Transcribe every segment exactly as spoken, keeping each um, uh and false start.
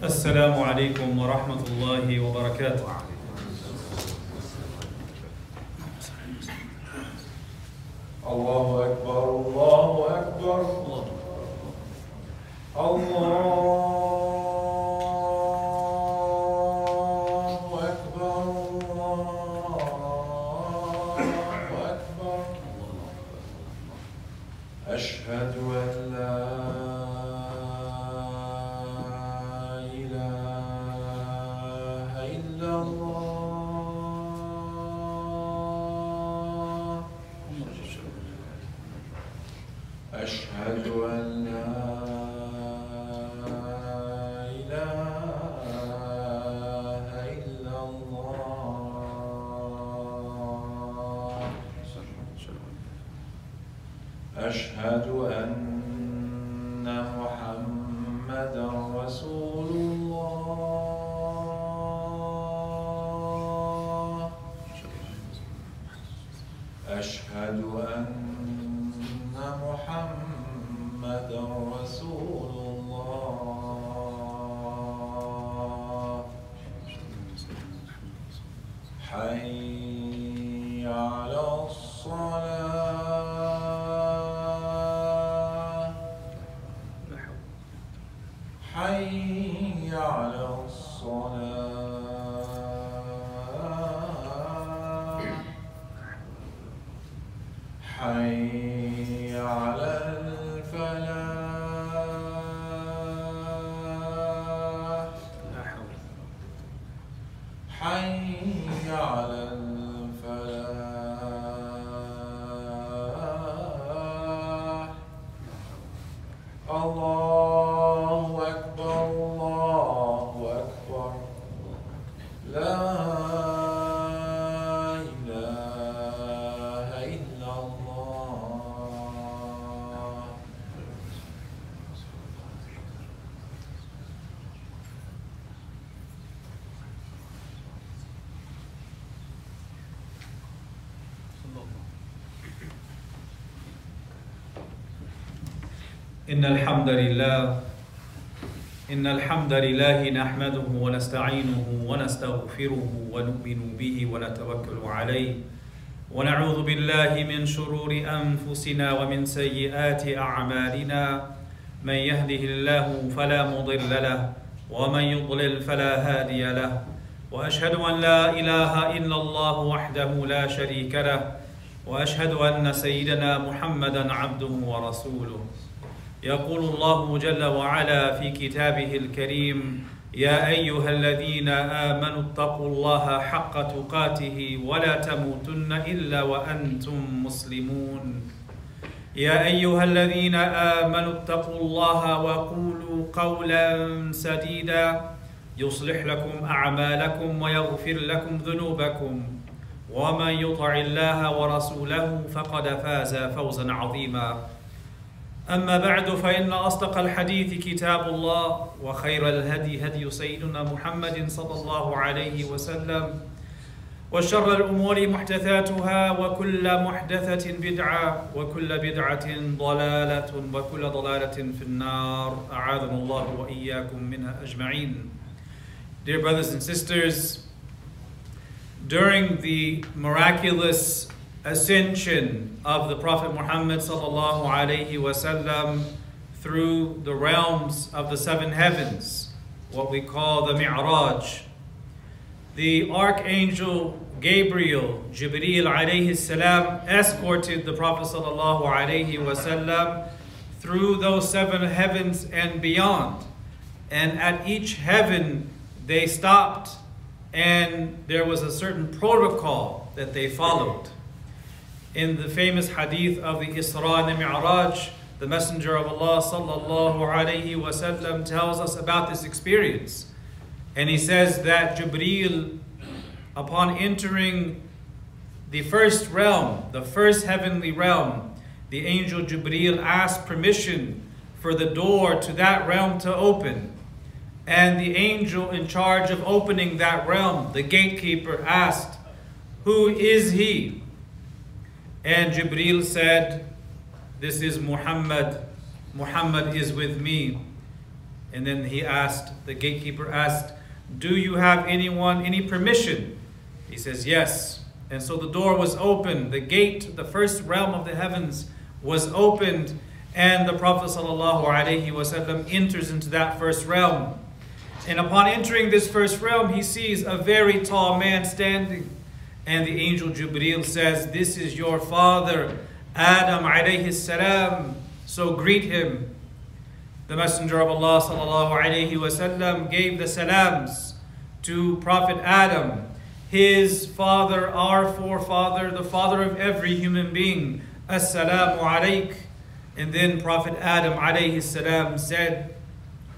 Assalamu alaikum wa rahmatullahi wa barakatuh. Allahu Akbar, Allahu Akbar, Allahu Akbar, Allahu Akbar. Ashhadu an la إن الحمد لله إن الحمد لله نحمده ونستعينه ونستغفره ونؤمن به ونتوكل عليه ونعوذ بالله من شرور أنفسنا ومن سيئات أعمالنا من يهده الله فلا مضل له ومن يضلل فلا هادي له وأشهد أن لا إله إلا الله وحده لا شريك له وأشهد أن سيدنا محمدا عبده ورسوله يقول الله جل وعلا في كتابه الكريم يا أيها الذين آمنوا اتقوا الله حق تقاته ولا تموتن إلا وأنتم مسلمون يا أيها الذين آمنوا اتقوا الله وقولوا قولا سديدا يصلح لكم أعمالكم ويغفر لكم ذنوبكم ومن يطع الله ورسوله فقد فاز فوزا عظيما أما بعد فإن أصدق الحديث كتاب الله وخير الهدي هدي سيدنا محمد صلى الله عليه وسلم وشر الأمور محدثاتها وكل محدثة بدعة وكل بدعة ضلالة وكل ضلالة في النار أعاذنا الله وإياكم منها أجمعين. Dear brothers and sisters, during the miraculous ascension of the Prophet Muhammad sallallahu alaihi wasallam through the realms of the seven heavens, what we call the Mi'raj, the Archangel Gabriel, Jibreel alayhi salam, escorted the Prophet sallallahu alaihi wasallam through those seven heavens and beyond. And at each heaven they stopped, and there was a certain protocol that they followed. In the famous hadith of the Isra and the Mi'raj, the Messenger of Allah sallallahu alayhi wasallam tells us about this experience. And he says that Jibreel, upon entering the first realm, the first heavenly realm, the angel Jibreel asked permission for the door to that realm to open. And the angel in charge of opening that realm, the gatekeeper, asked, "Who is he?" And Jibreel said, "This is Muhammad. Muhammad is with me." And then he asked, the gatekeeper asked, do you have anyone, any permission? He says, yes. And so the door was opened. The gate, the first realm of the heavens was opened. And the Prophet ﷺ enters into that first realm. And upon entering this first realm, he sees a very tall man standing. And the angel Jibreel says, this is your father, Adam alayhi salam. So greet him. The Messenger of Allah ﷺ gave the salams to Prophet Adam, his father, our forefather, the father of every human being. As-salamu alayk. And then Prophet Adam alayhi salam said,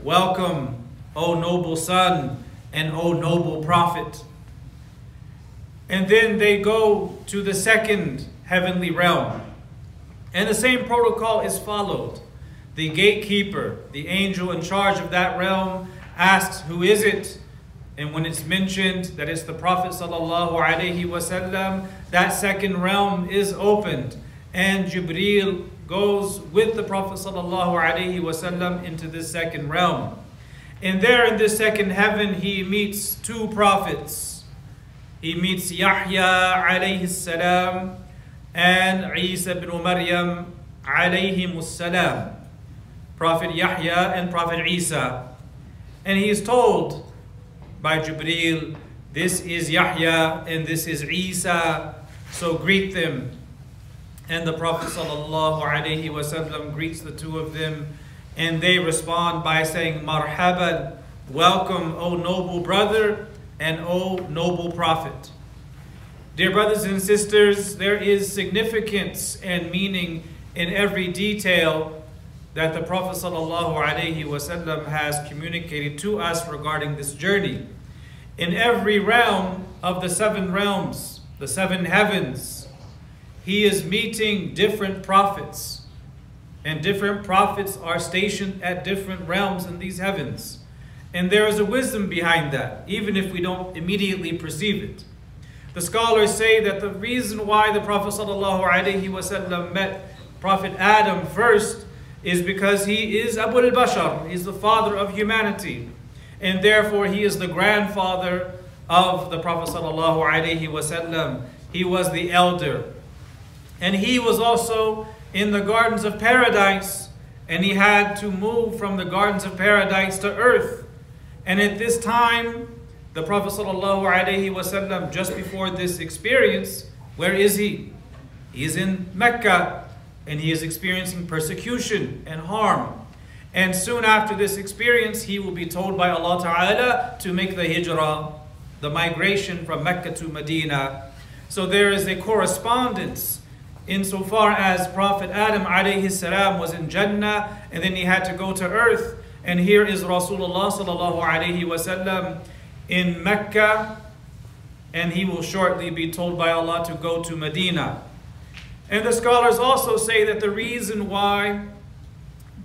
welcome, O noble son, and O noble prophet. And then they go to the second heavenly realm. And the same protocol is followed. The gatekeeper, the angel in charge of that realm, asks, who is it? And when it's mentioned that it's the Prophet ﷺ, that second realm is opened. And Jibreel goes with the Prophet ﷺ into this second realm. And there in this second heaven, he meets two prophets. He meets Yahya alayhi salam and Isa ibn Maryam alayhi salam. Prophet Yahya and Prophet Isa. And he is told by Jibreel, this is Yahya and this is Isa, so greet them. And the Prophet ﷺ greets the two of them, and they respond by saying, marhaban, welcome, O noble brother and O noble prophet. Dear brothers and sisters, there is significance and meaning in every detail that the Prophet ﷺ has communicated to us regarding this journey. In every realm of the seven realms, the seven heavens, he is meeting different prophets. And different prophets are stationed at different realms in these heavens. And there is a wisdom behind that, even if we don't immediately perceive it. The scholars say that the reason why the Prophet ﷺ met Prophet Adam first is because he is Abu al-Bashar, he's the father of humanity. And therefore he is the grandfather of the Prophet ﷺ. He was the elder. And he was also in the gardens of paradise, and he had to move from the gardens of paradise to earth. And at this time, the Prophet ﷺ, just before this experience, where is he? He is in Mecca. And he is experiencing persecution and harm. And soon after this experience, he will be told by Allah Ta'ala to make the hijrah, the migration from Mecca to Medina. So there is a correspondence insofar as Prophet Adam alayhi salam was in Jannah, and then he had to go to earth. And here is Rasulullah sallallahu alayhi wasallam in Mecca, and he will shortly be told by Allah to go to Medina. And the scholars also say that the reason why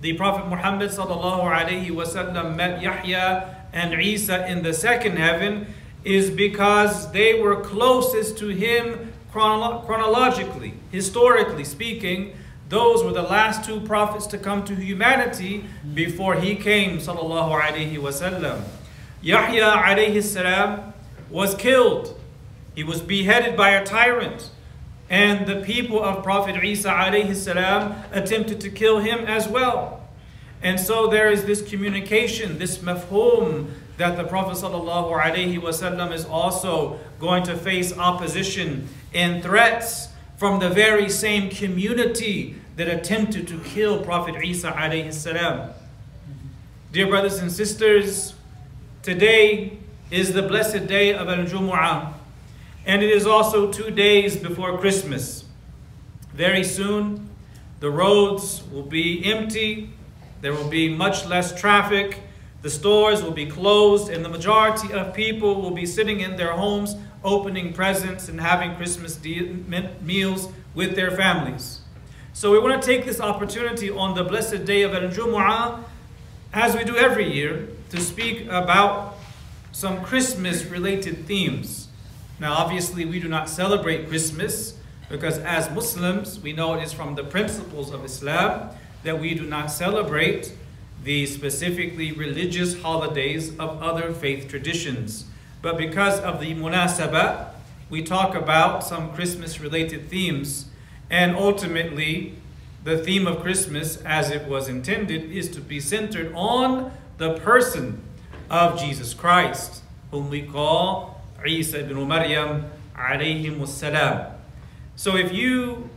the Prophet Muhammad ﷺ met Yahya and Isa in the second heaven is because they were closest to him chronolo chronologically, historically speaking. Those were the last two prophets to come to humanity before he came ﷺ. Yahya alayhi salam was killed. He was beheaded by a tyrant. And the people of Prophet Isa alayhi salam attempted to kill him as well. And so there is this communication, this mafhum, that the Prophet sallallahu alayhi wasallam is also going to face opposition and threats from the very same community that attempted to kill Prophet Isa alayhi salam. Dear brothers and sisters, today is the blessed day of Al-Jumu'ah. And it is also two days before Christmas. Very soon, the roads will be empty. There will be much less traffic. The stores will be closed, and the majority of people will be sitting in their homes, opening presents and having Christmas meals with their families. So we want to take this opportunity on the blessed day of Al-Jumu'ah, as we do every year, to speak about some Christmas-related themes. Now, obviously, we do not celebrate Christmas because as Muslims, we know it is from the principles of Islam that we do not celebrate the specifically religious holidays of other faith traditions. But because of the munasabah, we talk about some Christmas-related themes, and ultimately, the theme of Christmas, as it was intended, is to be centered on the person of Jesus Christ, whom we call Isa ibn Maryam alayhimus salam. So if you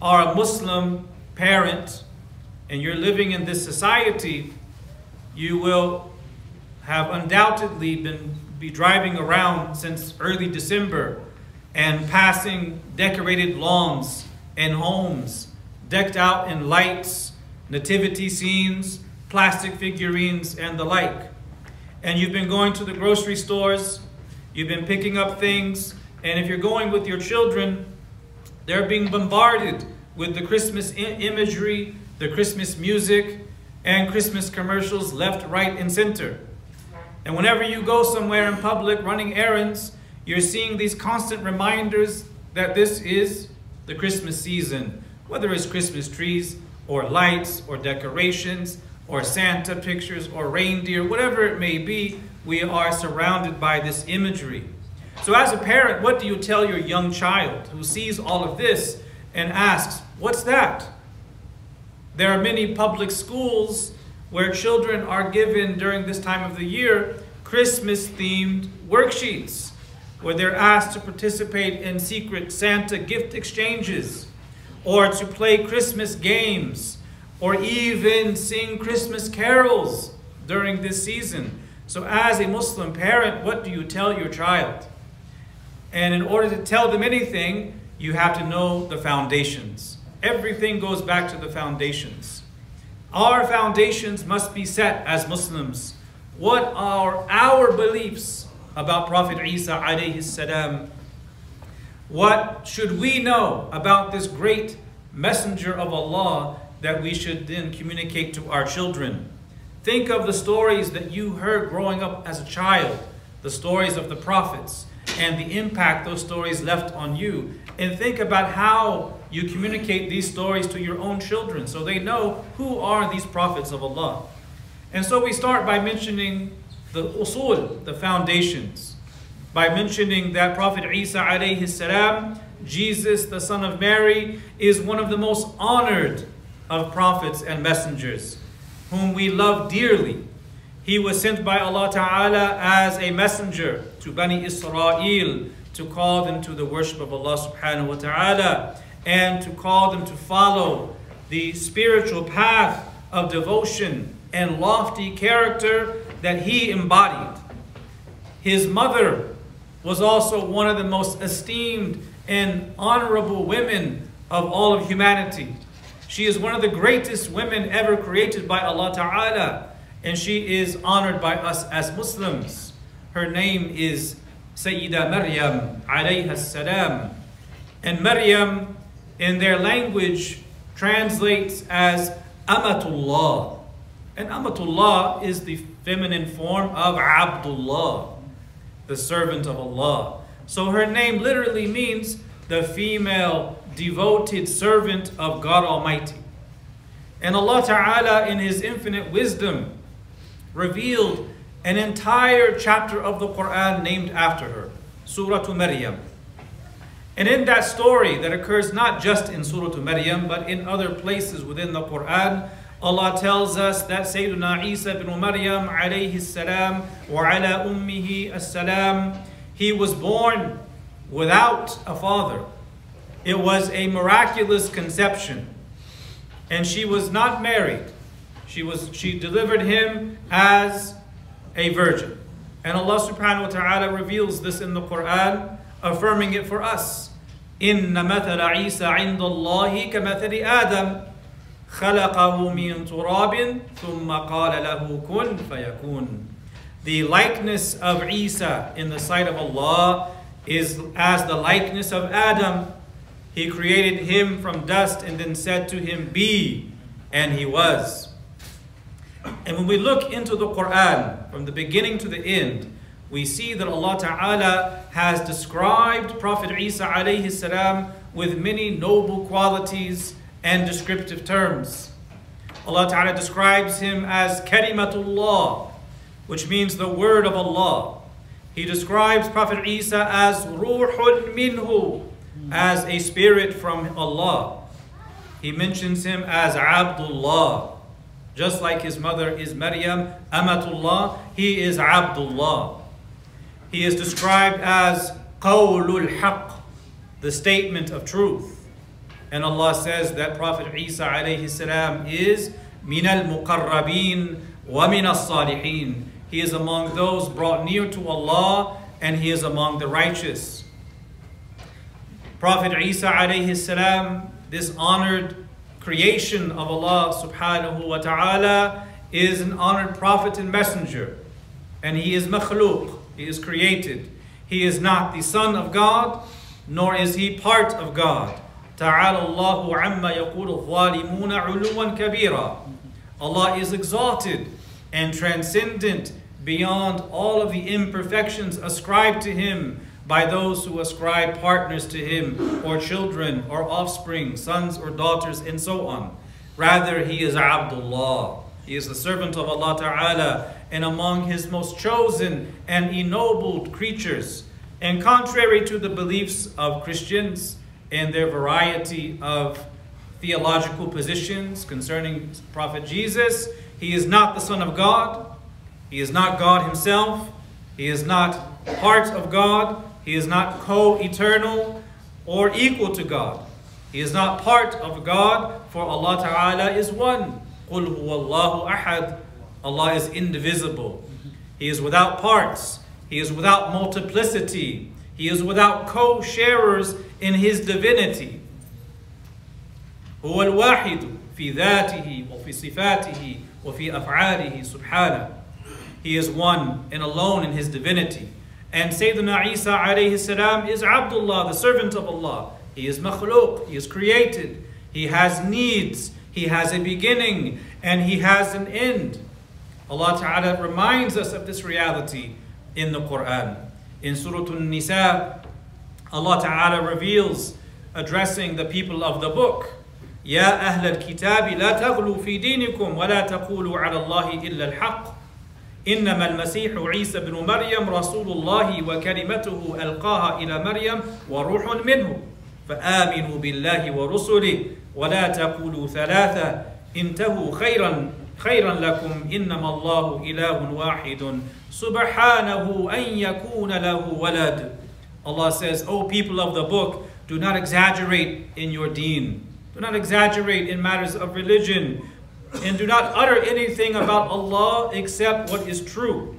are a Muslim parent and you're living in this society, you will have undoubtedly been be driving around since early December and passing decorated lawns and homes decked out in lights, nativity scenes, plastic figurines, and the like. And you've been going to the grocery stores, you've been picking up things, and if you're going with your children, they're being bombarded with the Christmas imagery, the Christmas music, and Christmas commercials left, right, and center. And whenever you go somewhere in public running errands, you're seeing these constant reminders that this is the Christmas season, whether it's Christmas trees or lights or decorations or Santa pictures or reindeer, whatever it may be, we are surrounded by this imagery. So as a parent, what do you tell your young child who sees all of this and asks, "What's that?" There are many public schools where children are given during this time of the year Christmas-themed worksheets, where they're asked to participate in secret Santa gift exchanges, or to play Christmas games, or even sing Christmas carols during this season. So as a Muslim parent, what do you tell your child? And in order to tell them anything, you have to know the foundations. Everything goes back to the foundations. Our foundations must be set as Muslims. What are our beliefs about Prophet Isa alayhi salam? What should we know about this great messenger of Allah that we should then communicate to our children? Think of the stories that you heard growing up as a child, the stories of the prophets, and the impact those stories left on you. And think about how you communicate these stories to your own children so they know who are these prophets of Allah. And so we start by mentioning the usul, the foundations, by mentioning that Prophet Isa alayhi salam, Jesus the son of Mary, is one of the most honored of prophets and messengers, whom we love dearly. He was sent by Allah Ta'ala as a messenger to Bani Israel to call them to the worship of Allah Subhanahu wa Ta'ala, and to call them to follow the spiritual path of devotion and lofty character that he embodied. His mother was also one of the most esteemed and honorable women of all of humanity. She is one of the greatest women ever created by Allah Ta'ala, and she is honored by us as Muslims. Her name is Sayyida Maryam alayha salam. And Maryam, in their language, translates as Amatullah. And Amatullah is the feminine form of Abdullah, the servant of Allah. So her name literally means the female devoted servant of God Almighty. And Allah Ta'ala, in His infinite wisdom, revealed an entire chapter of the Quran named after her, Surah Maryam. And in that story that occurs not just in Surah Maryam, but in other places within the Quran, Allah tells us that Sayyiduna Isa ibn Maryam alayhi salam wa ala ummihi as-salam, he was born without a father. It was a miraculous conception. And she was not married. She, was, she delivered him as a virgin. And Allah subhanahu wa ta'ala reveals this in the Quran, affirming it for us. إِنَّ مَثَلَ عِيسَى عِنْدَ اللَّهِ كَمَثَلِ آدَمْ خَلَقَهُ مِنْ تُرَابٍ ثُمَّ قَالَ لَهُ كُنْ فَيَكُونَ. The likeness of Isa in the sight of Allah is as the likeness of Adam. He created him from dust and then said to him, "Be," and he was. And when we look into the Quran from the beginning to the end, we see that Allah Ta'ala has described Prophet Isa alayhi salam with many noble qualities and descriptive terms. Allah Ta'ala describes him as Karimatullah, which means the word of Allah. He describes Prophet Isa as Ruhun Minhu, as a spirit from Allah. He mentions him as Abdullah. Just like his mother is Maryam, Amatullah, he is Abdullah. He is described as Qawlul Haqq, the statement of truth. And Allah says that Prophet Isa alayhi salam is min al-muqarrabin wa min as-salihin. He is among those brought near to Allah, and he is among the righteous. Prophet Isa alayhi salam, this honored creation of Allah subhanahu wa ta'ala, is an honored prophet and messenger. And he is makhluq, he is created. He is not the son of God, nor is he part of God. Ta'ala Allahu amma yaqulu adh-dhalimuna 'uluwan kabira. Allah is exalted and transcendent beyond all of the imperfections ascribed to him by those who ascribe partners to him, or children, or offspring, sons or daughters, and so on. Rather, he is Abdullah. He is the servant of Allah Ta'ala, and among his most chosen and ennobled creatures. And contrary to the beliefs of Christians and their variety of theological positions concerning Prophet Jesus, he is not the Son of God. He is not God himself. He is not part of God. He is not co-eternal or equal to God. He is not part of God, for Allah Ta'ala is one. Qul huwallahu ahad. Allah is indivisible. He is without parts. He is without multiplicity. He is without co-sharers in his divinity. هو الواحد في ذاته وفي صفاته وفي أفعاله سبحانه. He is one and alone in his divinity. And Sayyiduna Isa alayhi salam is Abdullah, the servant of Allah. He is makhluq, he is created. He has needs, he has a beginning, and he has an end. Allah Ta'ala reminds us of this reality in the Quran. In Surah An-Nisa, Allah Ta'ala reveals, addressing the people of the book, Ya ahl al-kitabi la taghlu fi dinikum wa la taqulu ala Allahi illa al-haq. إنما المسيح عيسى بن مريم رسول الله وكلمته ألقاها إلى مريم وروح منه فآمنوا بالله ورسله ولا تقولوا ثلاثة انتهوا خيرا خيرا لكم إنما الله إله واحد سبحانه أن يكون له ولد. Allah says, O people of the book, do not exaggerate in your deen. Do not exaggerate in matters of religion. And do not utter anything about Allah except what is true.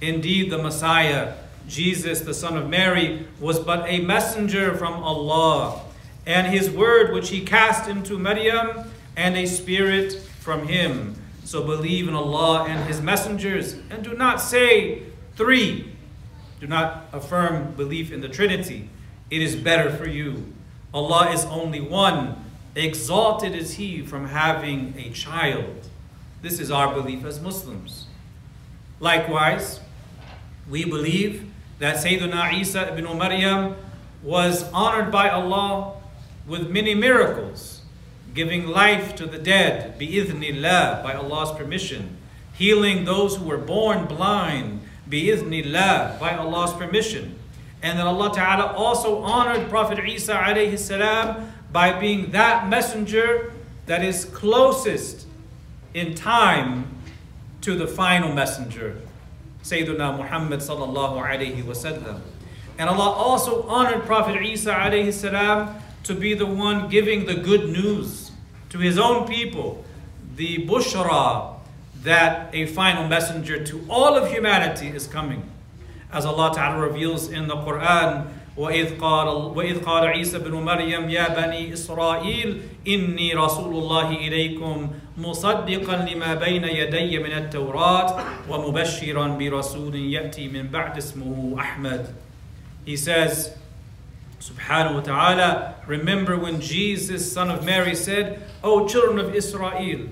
Indeed, the Messiah, Jesus, the son of Mary, was but a messenger from Allah, and his word which he cast into Maryam, and a spirit from him. So believe in Allah and his messengers, and do not say three. Do not affirm belief in the Trinity. It is better for you. Allah is only one. Exalted is he from having a child. This is our belief as Muslims. Likewise, we believe that Sayyiduna Isa ibn Maryam was honored by Allah with many miracles, giving life to the dead, bi'idhnillah, by Allah's permission, healing those who were born blind, bi'idhnillah, by Allah's permission. And that Allah Ta'ala also honored Prophet Isa alayhi salam by being that messenger that is closest in time to the final messenger, Sayyiduna Muhammad sallallahu alayhi wa sallam. And Allah also honored Prophet Isa alayhi salam to be the one giving the good news to his own people, the bushra that a final messenger to all of humanity is coming. As Allah Ta'ala reveals in the Quran, وَإِذْ قَالَ, وإذ قال عيسى بن مريم يا بني إسرائيل إني رسول الله إليكم مصدقا لما بين يدي من التوراة ومبشرا برسول يأتي من بعد اسمه أحمد. He says, subhanahu wa ta'ala, remember when Jesus, son of Mary, said, O children of Israel,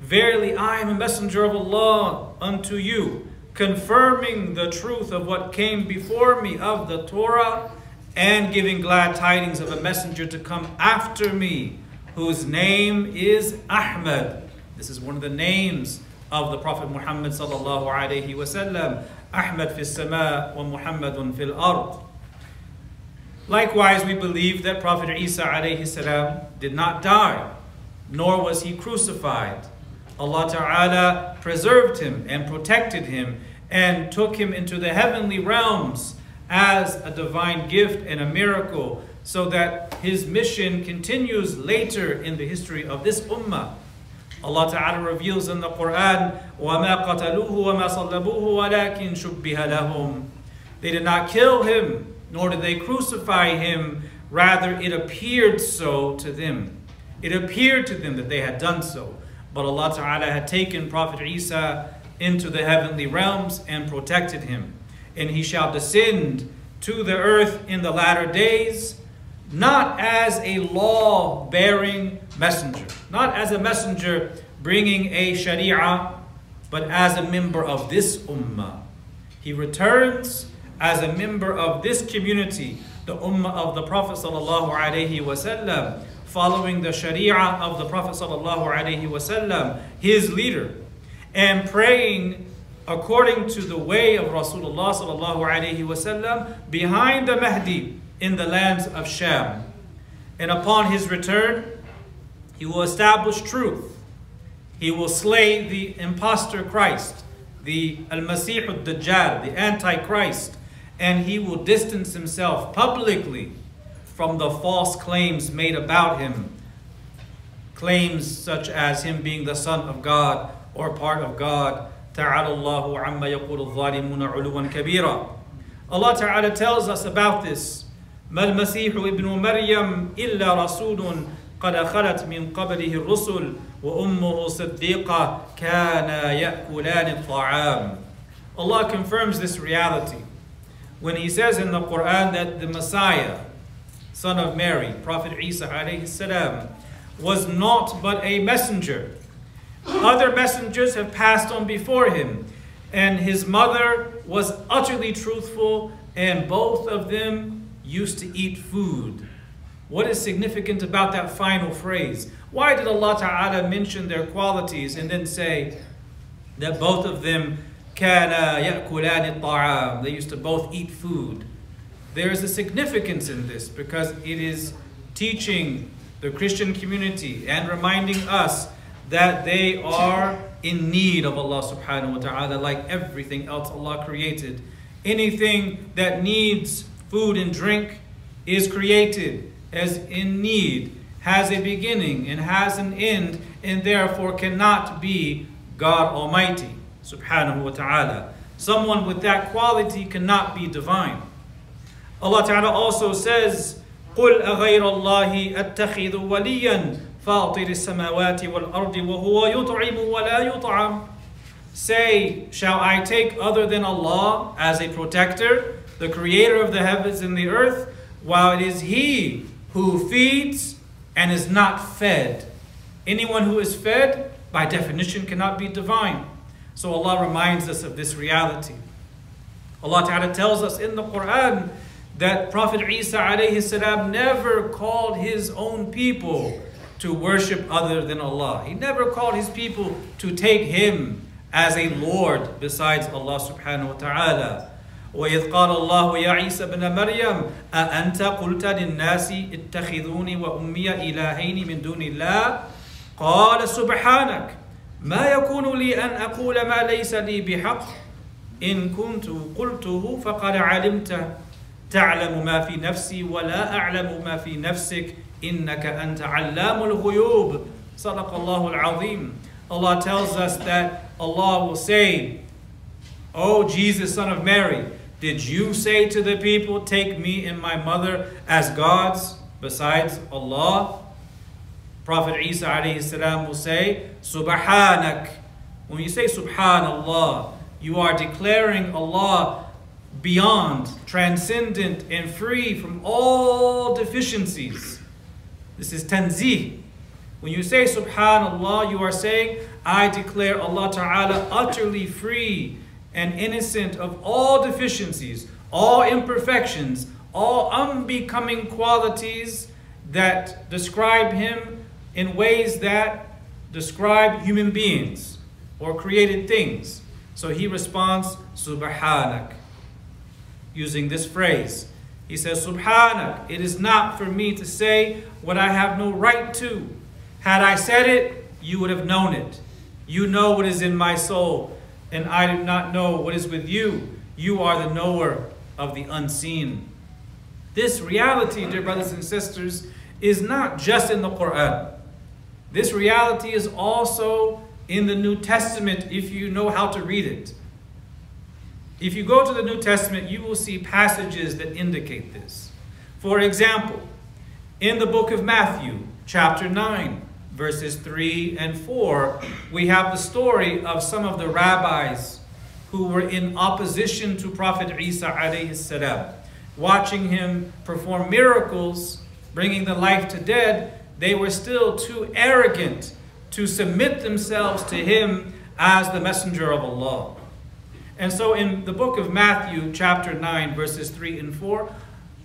verily I am a messenger of Allah unto you, confirming the truth of what came before me of the Torah, and giving glad tidings of a messenger to come after me whose name is Ahmad. This is one of the names of the Prophet Muhammad sallallahu alayhi wa sallam. Ahmad fis sama wa Muhammadun fil ard. Likewise, we believe that Prophet Isa alayhi salam did not die, nor was he crucified. Allah Ta'ala preserved him and protected him and took him into the heavenly realms as a divine gift and a miracle, so that his mission continues later in the history of this ummah. Allah Ta'ala reveals in the Quran, وَمَا قَتَلُوهُ وَمَا صَلَّبُوهُ وَلَكِنْ شُبِّهَ لَهُمْ. They did not kill him, nor did they crucify him. Rather, it appeared so to them. It appeared to them that they had done so. But Allah Ta'ala had taken Prophet Isa into the heavenly realms and protected him. And he shall descend to the earth in the latter days, not as a law-bearing messenger, not as a messenger bringing a sharia, but as a member of this ummah. He returns as a member of this community, the ummah of the Prophet sallallahu alaihi wasallam, following the sharia of the Prophet sallallahu alaihi wasallam, his leader, and praying according to the way of Rasulullah sallallahu alaihi wasallam behind the Mahdi in the lands of Sham. And upon his return, he will establish truth. He will slay the imposter Christ, the Al-Masih Al-Dajjal, the Antichrist, and he will distance himself publicly from the false claims made about him, claims such as him being the son of God or part of God. Ta'ala Allahu amma yaqulu adh-dhalimuna 'uluwan kabira. Allah Ta'ala tells us about this. ما المسيح ابن مريم إلا رسول قد خلت من قبله الرسل وأمه صديقة كانا يأكلان الطعام. Allah confirms this reality when He says in the Quran that the Messiah, son of Mary, Prophet Isa alayhi salam, was not but a messenger. Other messengers have passed on before him, and his mother was utterly truthful, and both of them used to eat food. What is significant about that final phrase? Why did Allah Ta'ala mention their qualities and then say that both of them, كَانَا يَأْكُلَانِ الطَّعَامِ, they used to both eat food? There is a significance in this because it is teaching the Christian community and reminding us that they are in need of Allah Subhanahu Wa Ta'ala like everything else Allah created. Anything that needs food and drink is created as in need, has a beginning and has an end, and therefore cannot be God Almighty, subhanahu wa ta'ala. Someone with that quality cannot be divine. Allah Ta'ala also says, قُلْ أَغَيْرَ اللَّهِ أَتَّخِذُ وَلِيًّا فَاطِرِ السَّمَاوَاتِ وَالْأَرْضِ وَهُوَ يُطْعِمُ وَلَا يُطْعَمُ. Say, shall I take other than Allah as a protector, the creator of the heavens and the earth, while it is He who feeds and is not fed? Anyone who is fed, by definition, cannot be divine. So Allah reminds us of this reality. Allah Ta'ala tells us in the Quran that Prophet Isa alayhi salam never called his own people to worship other than Allah. He never called his people to take Him as a Lord besides Allah Subhanahu Wa Ta'ala. وَإِذْ قَالَ اللَّهُ يَا عِيسَى ابْنَ مَرْيَمَ أَأَنْتَ قُلْتَ لِلنَّاسِ اتَّخِذُونِي وَأُمِّيَ إِلَٰهَيْنِ مِن دُونِ اللَّهِ قَالَ سُبْحَانَكَ مَا يَكُونُ لِي أَنْ أَقُولَ مَا لَيْسَ لِي بِحَقٍّ إِنْ كُنْتُ قُلْتُهُ فَقَدْ عَلِمْتَهُ تَعْلَمُ مَا فِي نَفْسِي وَلَا أَعْلَمُ مَا فِي نَفْسِكَ إِنَّكَ أَنْتَ عَلَّامُ الْغُيُوبِ. صدق الله العظيم. Allah tells us that Allah will say, O Jesus, son of Mary, did you say to the people, take me and my mother as gods besides Allah? Prophet Isa alayhi salam will say, Subhanak. When you say Subhanallah, you are declaring Allah beyond, transcendent, and free from all deficiencies. This is tanzih. When you say Subhanallah, you are saying, I declare Allah Ta'ala utterly free and innocent of all deficiencies, all imperfections, all unbecoming qualities that describe Him in ways that describe human beings or created things. So he responds, Subhanak, using this phrase. He says, Subhanak, it is not for me to say what I have no right to. Had I said it, you would have known it. You know what is in my soul, and I do not know what is with you. You are the knower of the unseen. This reality, dear brothers and sisters, is not just in the Quran. This reality is also in the New Testament if you know how to read it. If you go to the New Testament, you will see passages that indicate this. For example, in the book of Matthew, chapter nine, verses three and four, we have the story of some of the rabbis who were in opposition to Prophet Isa alayhi salam. Watching him perform miracles, bringing the life to dead, they were still too arrogant to submit themselves to him as the messenger of Allah. And so in the book of Matthew, chapter nine, verses three and four,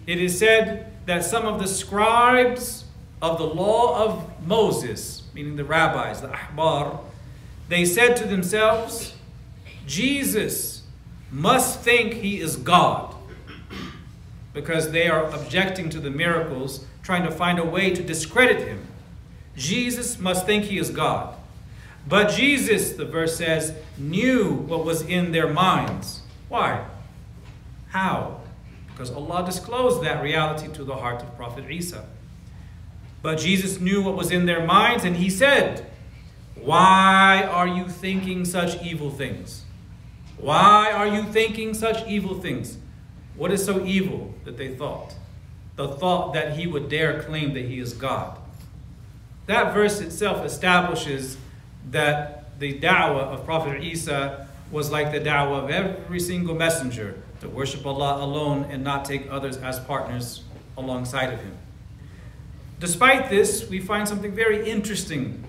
it is said that some of the scribes of the law of Moses, meaning the rabbis, the ahbar, they said to themselves, Jesus must think he is God, because they are objecting to the miracles, trying to find a way to discredit him. Jesus must think he is God. But Jesus, the verse says, knew what was in their minds. Why? How? Because Allah disclosed that reality to the heart of Prophet Isa. But Jesus knew what was in their minds, and he said, why are you thinking such evil things? Why are you thinking such evil things? What is so evil that they thought? The thought that he would dare claim that he is God. That verse itself establishes that the da'wah of Prophet Isa was like the da'wah of every single messenger, to worship Allah alone and not take others as partners alongside of him. Despite this, we find something very interesting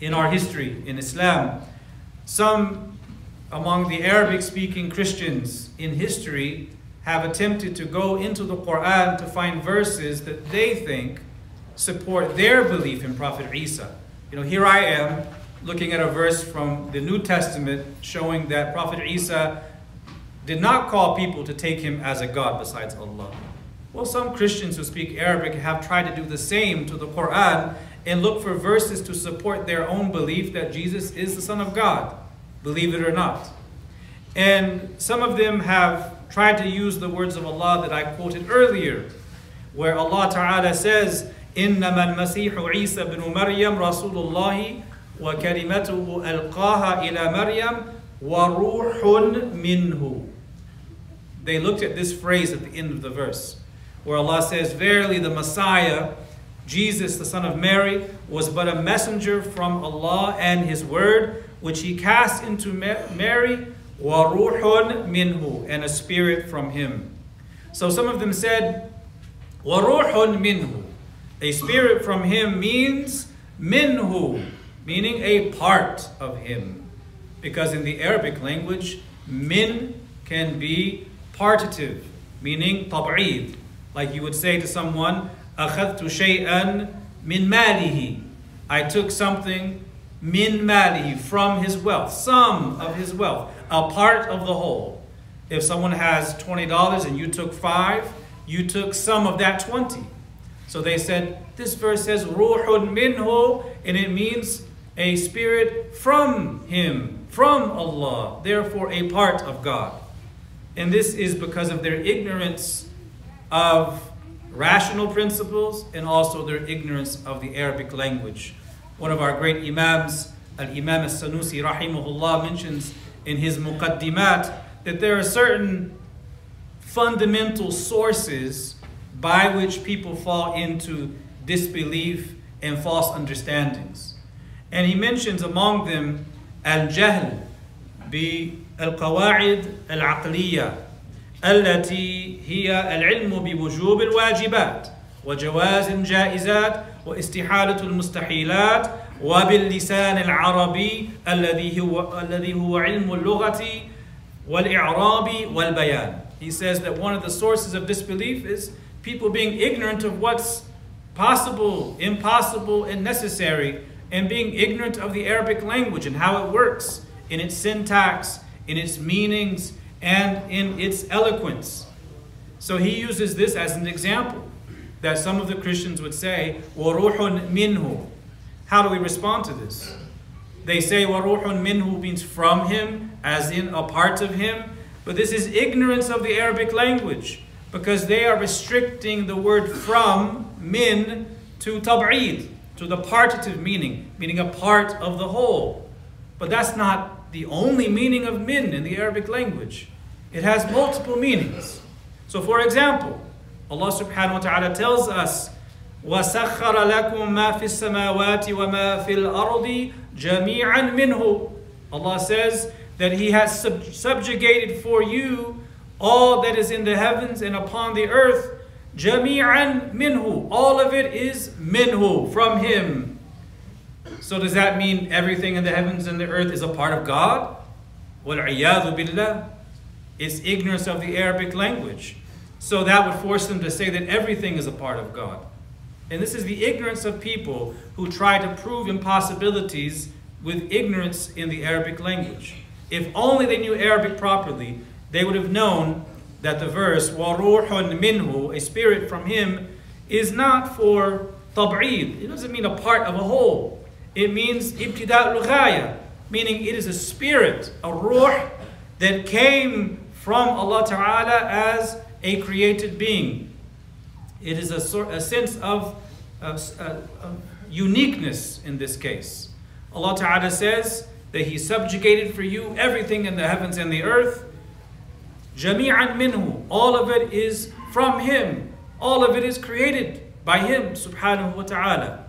in our history in Islam. Some among the Arabic-speaking Christians in history have attempted to go into the Quran to find verses that they think support their belief in Prophet Isa. You know, here I am looking at a verse from the New Testament showing that Prophet Isa did not call people to take him as a god besides Allah. Well, some Christians who speak Arabic have tried to do the same to the Quran and look for verses to support their own belief that Jesus is the Son of God, believe it or not. And some of them have tried to use the words of Allah that I quoted earlier, where Allah Ta'ala says, إنما المسيح عيسى بن مريم رسول الله وكلمته ألقاها إلى مريم وروح منه. They looked at this phrase at the end of the verse, where Allah says, verily the Messiah, Jesus, the son of Mary, was but a messenger from Allah and his word, which he cast into Mary, وروح منه, and a spirit from him. So some of them said, وروح منه, a spirit from him, means minhu, meaning a part of him. Because in the Arabic language, min can be partitive, meaning tab'id. Like you would say to someone, أَخَذْتُ شَيْئًا مِنْ مَالِهِ, I took something min malihi, from his wealth, some of his wealth, a part of the whole. If someone has twenty dollars and you took five, you took some of that twenty. So they said, this verse says, ruhun minhu, and it means a spirit from him, from Allah, therefore a part of God. And this is because of their ignorance of rational principles and also their ignorance of the Arabic language. One of our great imams, Al-Imam As-Sanusi rahimahullah, mentions in his muqaddimat that there are certain fundamental sources by which people fall into disbelief and false understandings. And he mentions among them al-jahl bi al-qawa'id al-aqliyah allati hiya al-'ilmu bi wujub al-wajibat wa jawaz al-ja'izat wa istihalat al-mustahilat wa bil-lisan al-'arabi alladhi huwa alladhi huwa 'ilmu al-lughati wal-i'rabi wal-bayan. He says that one of the sources of disbelief is people being ignorant of what's possible, impossible, and necessary, and being ignorant of the Arabic language and how it works, in its syntax, in its meanings, and in its eloquence. So he uses this as an example that some of the Christians would say, وَرُوحٌ مِنْهُ. How do we respond to this? They say وَرُوحٌ مِنْهُ means from him, as in a part of him. But this is ignorance of the Arabic language, because they are restricting the word from, min, to tab'id, to the partitive meaning, meaning a part of the whole. But that's not the only meaning of min in the Arabic language. It has multiple meanings. So for example, Allah subhanahu wa ta'ala tells us, وَسَخَّرَ لَكُمْ مَا فِي السَّمَاوَاتِ وَمَا فِي الْأَرْضِ جَمِيعًا مِنْهُ. Allah says that He has sub subjugated for you all that is in the heavens and upon the earth, جَمِيعًا مِنْهُ. All of it is minhu, from Him. So does that mean everything in the heavens and the earth is a part of God? وَالْعِيَاذُ بِاللَّهِ. It's ignorance of the Arabic language. So that would force them to say that everything is a part of God. And this is the ignorance of people who try to prove impossibilities with ignorance in the Arabic language. If only they knew Arabic properly, they would have known that the verse, وَرُوحٌ مِنْهُ, a spirit from him, is not for tab'id. It doesn't mean a part of a whole. It means ibtida'ul ghaya, meaning it is a spirit, a ruh, that came from Allah Ta'ala as a created being. It is a, sort, a sense of uh, uh, uniqueness in this case. Allah Ta'ala says that He subjugated for you everything in the heavens and the earth. Jami'an minhu. All of it is from Him. All of it is created by Him, subhanahu wa ta'ala.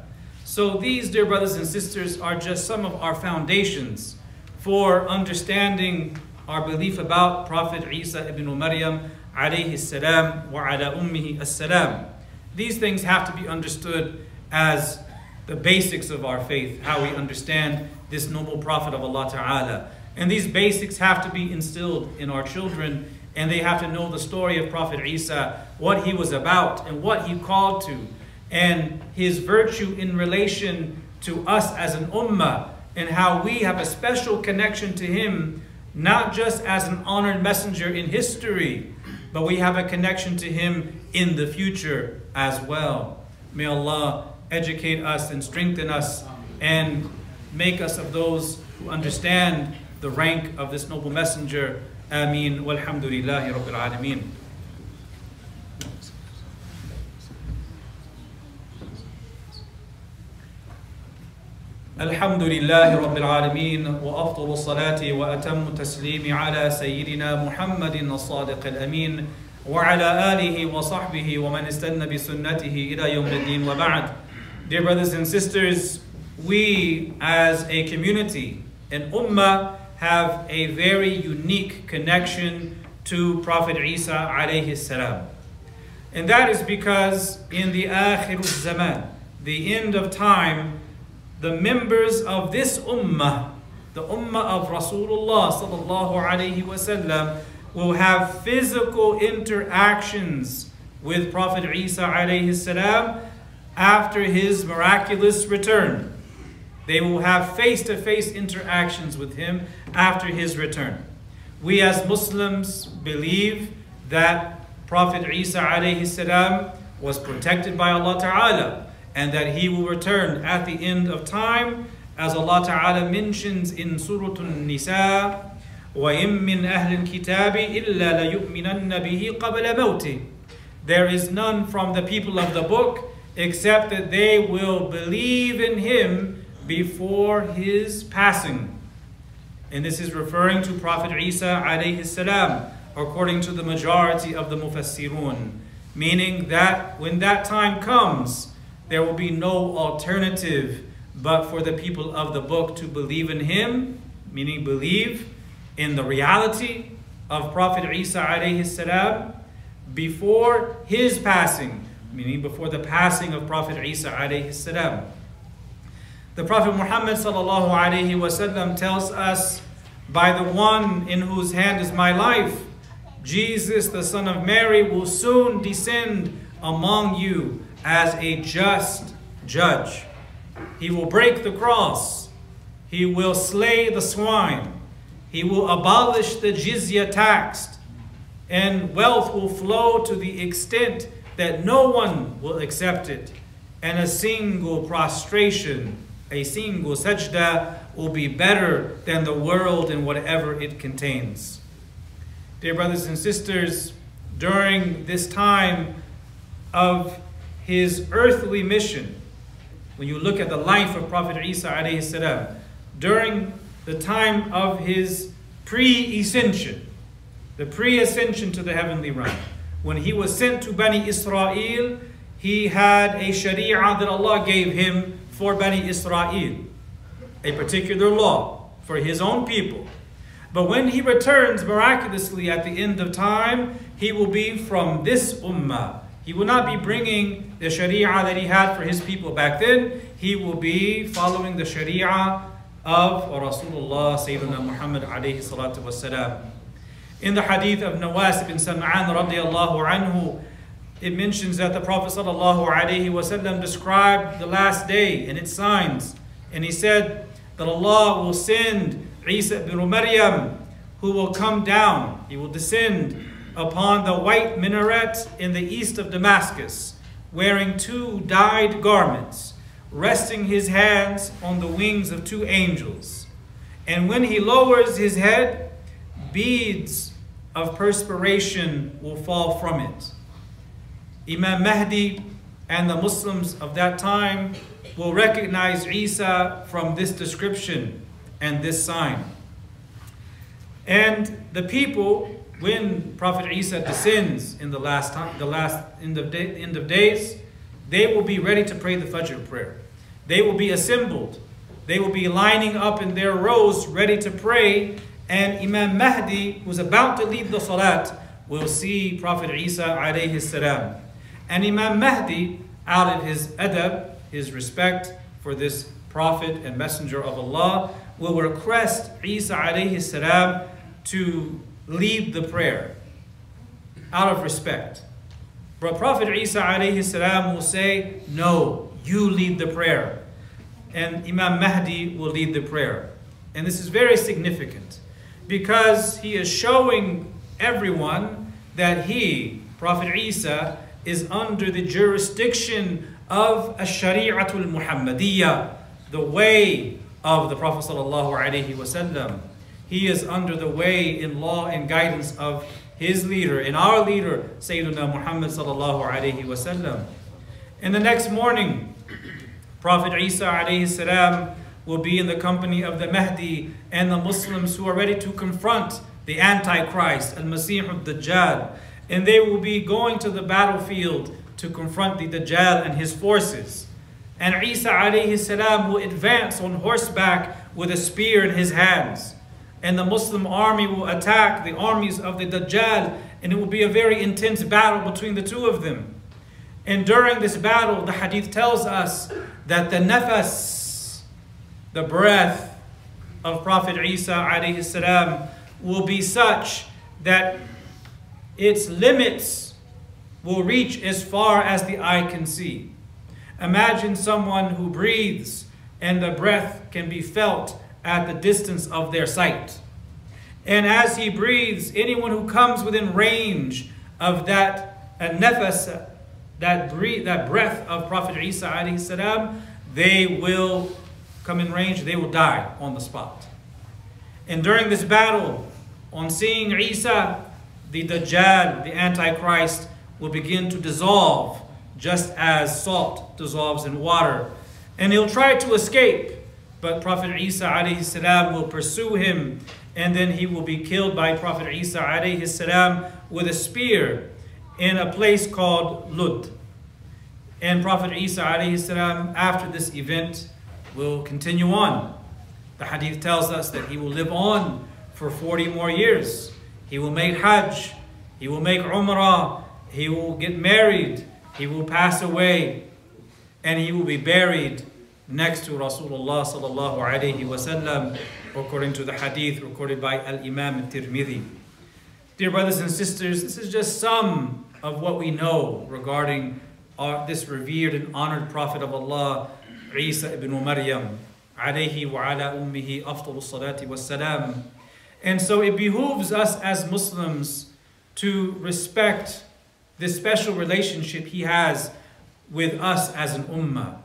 So these, dear brothers and sisters, are just some of our foundations for understanding our belief about Prophet Isa ibn Maryam, alayhi salam wa ala ummihi as-salam. These things have to be understood as the basics of our faith, how we understand this noble prophet of Allah Ta'ala. And these basics have to be instilled in our children, and they have to know the story of Prophet Isa, what he was about and what he called to, and his virtue in relation to us as an ummah, and how we have a special connection to him, not just as an honored messenger in history, but we have a connection to him in the future as well. May Allah educate us and strengthen us and make us of those who understand the rank of this noble messenger. Ameen. Walhamdulillahi Rabbil Alameen. الحمد لله رب العالمين وأفضل الصلاة وأتم التسليم على سيدنا محمد الصادق الأمين وعلى آله وصحبه ومن استنى بسنته إلى يوم الدين وبعد. Dear brothers and sisters, we as a community, an ummah, have a very unique connection to Prophet Isa alayhi salam. And that is because in the akhir zaman, the end of time, the members of this ummah, the ummah of Rasulullah sallallahu alayhi wasallam, will have physical interactions with Prophet Isa alayhi salam after his miraculous return. They will have face-to-face interactions with him after his return. We as Muslims believe that Prophet Isa alayhi salam was protected by Allah Ta'ala, and that he will return at the end of time, as Allah Ta'ala mentions in Surah An-Nisa, وَإِن مِّنْ أَهْلِ الْكِتَابِ إِلَّا لَيُؤْمِنَنَّ بِهِ قَبْلَ مَوْتِهِ. There is none from the people of the book except that they will believe in him before his passing. And this is referring to Prophet Isa alayhi salam, according to the majority of the Mufassirun, meaning that when that time comes, there will be no alternative but for the people of the book to believe in him, meaning believe in the reality of Prophet Isa alayhi salam before his passing, meaning before the passing of Prophet Isa alayhi salam. The Prophet Muhammad sallallahu alayhi wasallam tells us, by the one in whose hand is my life, Jesus the son of Mary will soon descend among you as a just judge. He will break the cross. He will slay the swine. He will abolish the jizya tax, and wealth will flow to the extent that no one will accept it, and a single prostration, a single sajda, will be better than the world and whatever it contains. Dear brothers and sisters, during this time of his earthly mission, when you look at the life of Prophet Isa alayhi salam, during the time of his pre-ascension, the pre-ascension to the heavenly realm, when he was sent to Bani Israel, he had a sharia that Allah gave him for Bani Israel, a particular law for his own people. But when he returns miraculously at the end of time, he will be from this ummah. He will not be bringing the sharia that he had for his people back then. He will be following the sharia of Rasulullah Sayyiduna Muhammad alayhi salatu wassalam. In the hadith of Nawas ibn Sam'an radiallahu anhu, it mentions that the Prophet sallallahu alayhi wasallam described the last day and its signs. And he said that Allah will send Isa ibn Maryam, who will come down, he will descend upon the white minaret in the east of Damascus, wearing two dyed garments, resting his hands on the wings of two angels. And when he lowers his head, beads of perspiration will fall from it. Imam Mahdi and the Muslims of that time will recognize Isa from this description and this sign. And the people, when Prophet Isa descends in the last time, the last end of, day, end of days, they will be ready to pray the Fajr prayer. They will be assembled. They will be lining up in their rows, ready to pray. And Imam Mahdi, who's about to lead the Salat, will see Prophet Isa alayhi salam. And Imam Mahdi, out of his adab, his respect for this Prophet and Messenger of Allah, will request Isa alayhi salam to lead the prayer out of respect. But Prophet Isa alayhi salam will say, no, you lead the prayer. And Imam Mahdi will lead the prayer. And this is very significant because he is showing everyone that he, Prophet Isa, is under the jurisdiction of Al-Shariatul Muhammadiyah, the way of the Prophet sallallahu alayhi wasallam. He is under the way in law and guidance of his leader, and our leader, Sayyiduna Muhammad sallallahu alayhi wasallam. And the next morning, Prophet Isa alayhi salam will be in the company of the Mahdi and the Muslims who are ready to confront the Antichrist, Al-Masih Al-Dajjal. And they will be going to the battlefield to confront the Dajjal and his forces. And Isa alayhi salam will advance on horseback with a spear in his hands. And the Muslim army will attack the armies of the Dajjal, and it will be a very intense battle between the two of them. And during this battle, the hadith tells us that the nafas, the breath of Prophet Isa alayhi salam, will be such that its limits will reach as far as the eye can see. Imagine someone who breathes and the breath can be felt at the distance of their sight. And as he breathes, anyone who comes within range of that nefas, that breath, that breath of Prophet Isa alayhi salam, they will come in range, they will die on the spot. And during this battle, on seeing Isa, the Dajjal, the Antichrist, will begin to dissolve just as salt dissolves in water. And he'll try to escape, but Prophet Isa alayhi salam will pursue him, and then he will be killed by Prophet Isa alayhi salam with a spear in a place called Lud. And Prophet Isa alayhi salam, after this event, will continue on. The hadith tells us that he will live on for forty more years. He will make Hajj, he will make Umrah, he will get married, he will pass away, and he will be buried next to Rasulullah sallallahu alayhi wasallam, according to the hadith recorded by Al-Imam Al-Tirmidhi. Dear brothers and sisters, this is just some of what we know regarding are this revered and honored Prophet of Allah, Isa ibn Maryam, alayhi wa ala ummihi afdalu salati wassalam. And so it behooves us as Muslims to respect this special relationship he has with us as an ummah,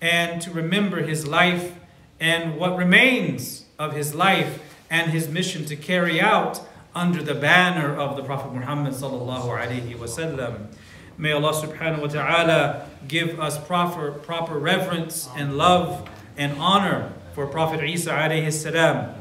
and to remember his life and what remains of his life and his mission to carry out under the banner of the Prophet Muhammad sallallahu alaihi wasallam. May Allah subhanahu wa ta'ala give us proper, proper reverence and love and honor for Prophet Isa alayhi salam.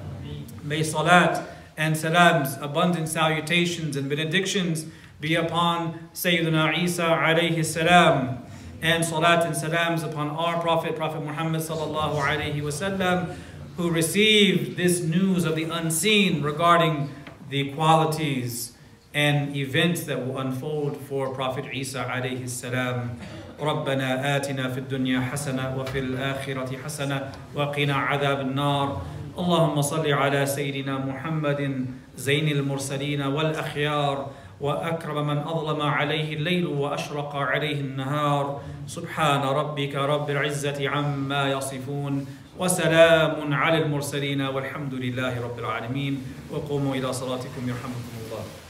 May salat and salams, abundant salutations and benedictions be upon Sayyiduna Isa alayhi salam, and salat and salams upon our Prophet, Prophet Muhammad sallallahu alayhi wasallam, who received this news of the unseen regarding the qualities and events that will unfold for Prophet Isa alayhi salam. رَبَّنَا آتِنَا فِي الدُّنْيَا حَسَنَةً وَفِي الْآخِرَةِ حَسَنَةً وَقِنَا عَذَابَ النَّارِ. اللهم صل على سيدنا محمد زين المرسلين والأخيار وأكرم من أظلم عليه الليل وأشرق عليه النهار. سبحان ربك رب العزة عما يصفون وسلام على المرسلين والحمد لله رب العالمين. وقوموا إلى صلاتكم يرحمكم الله.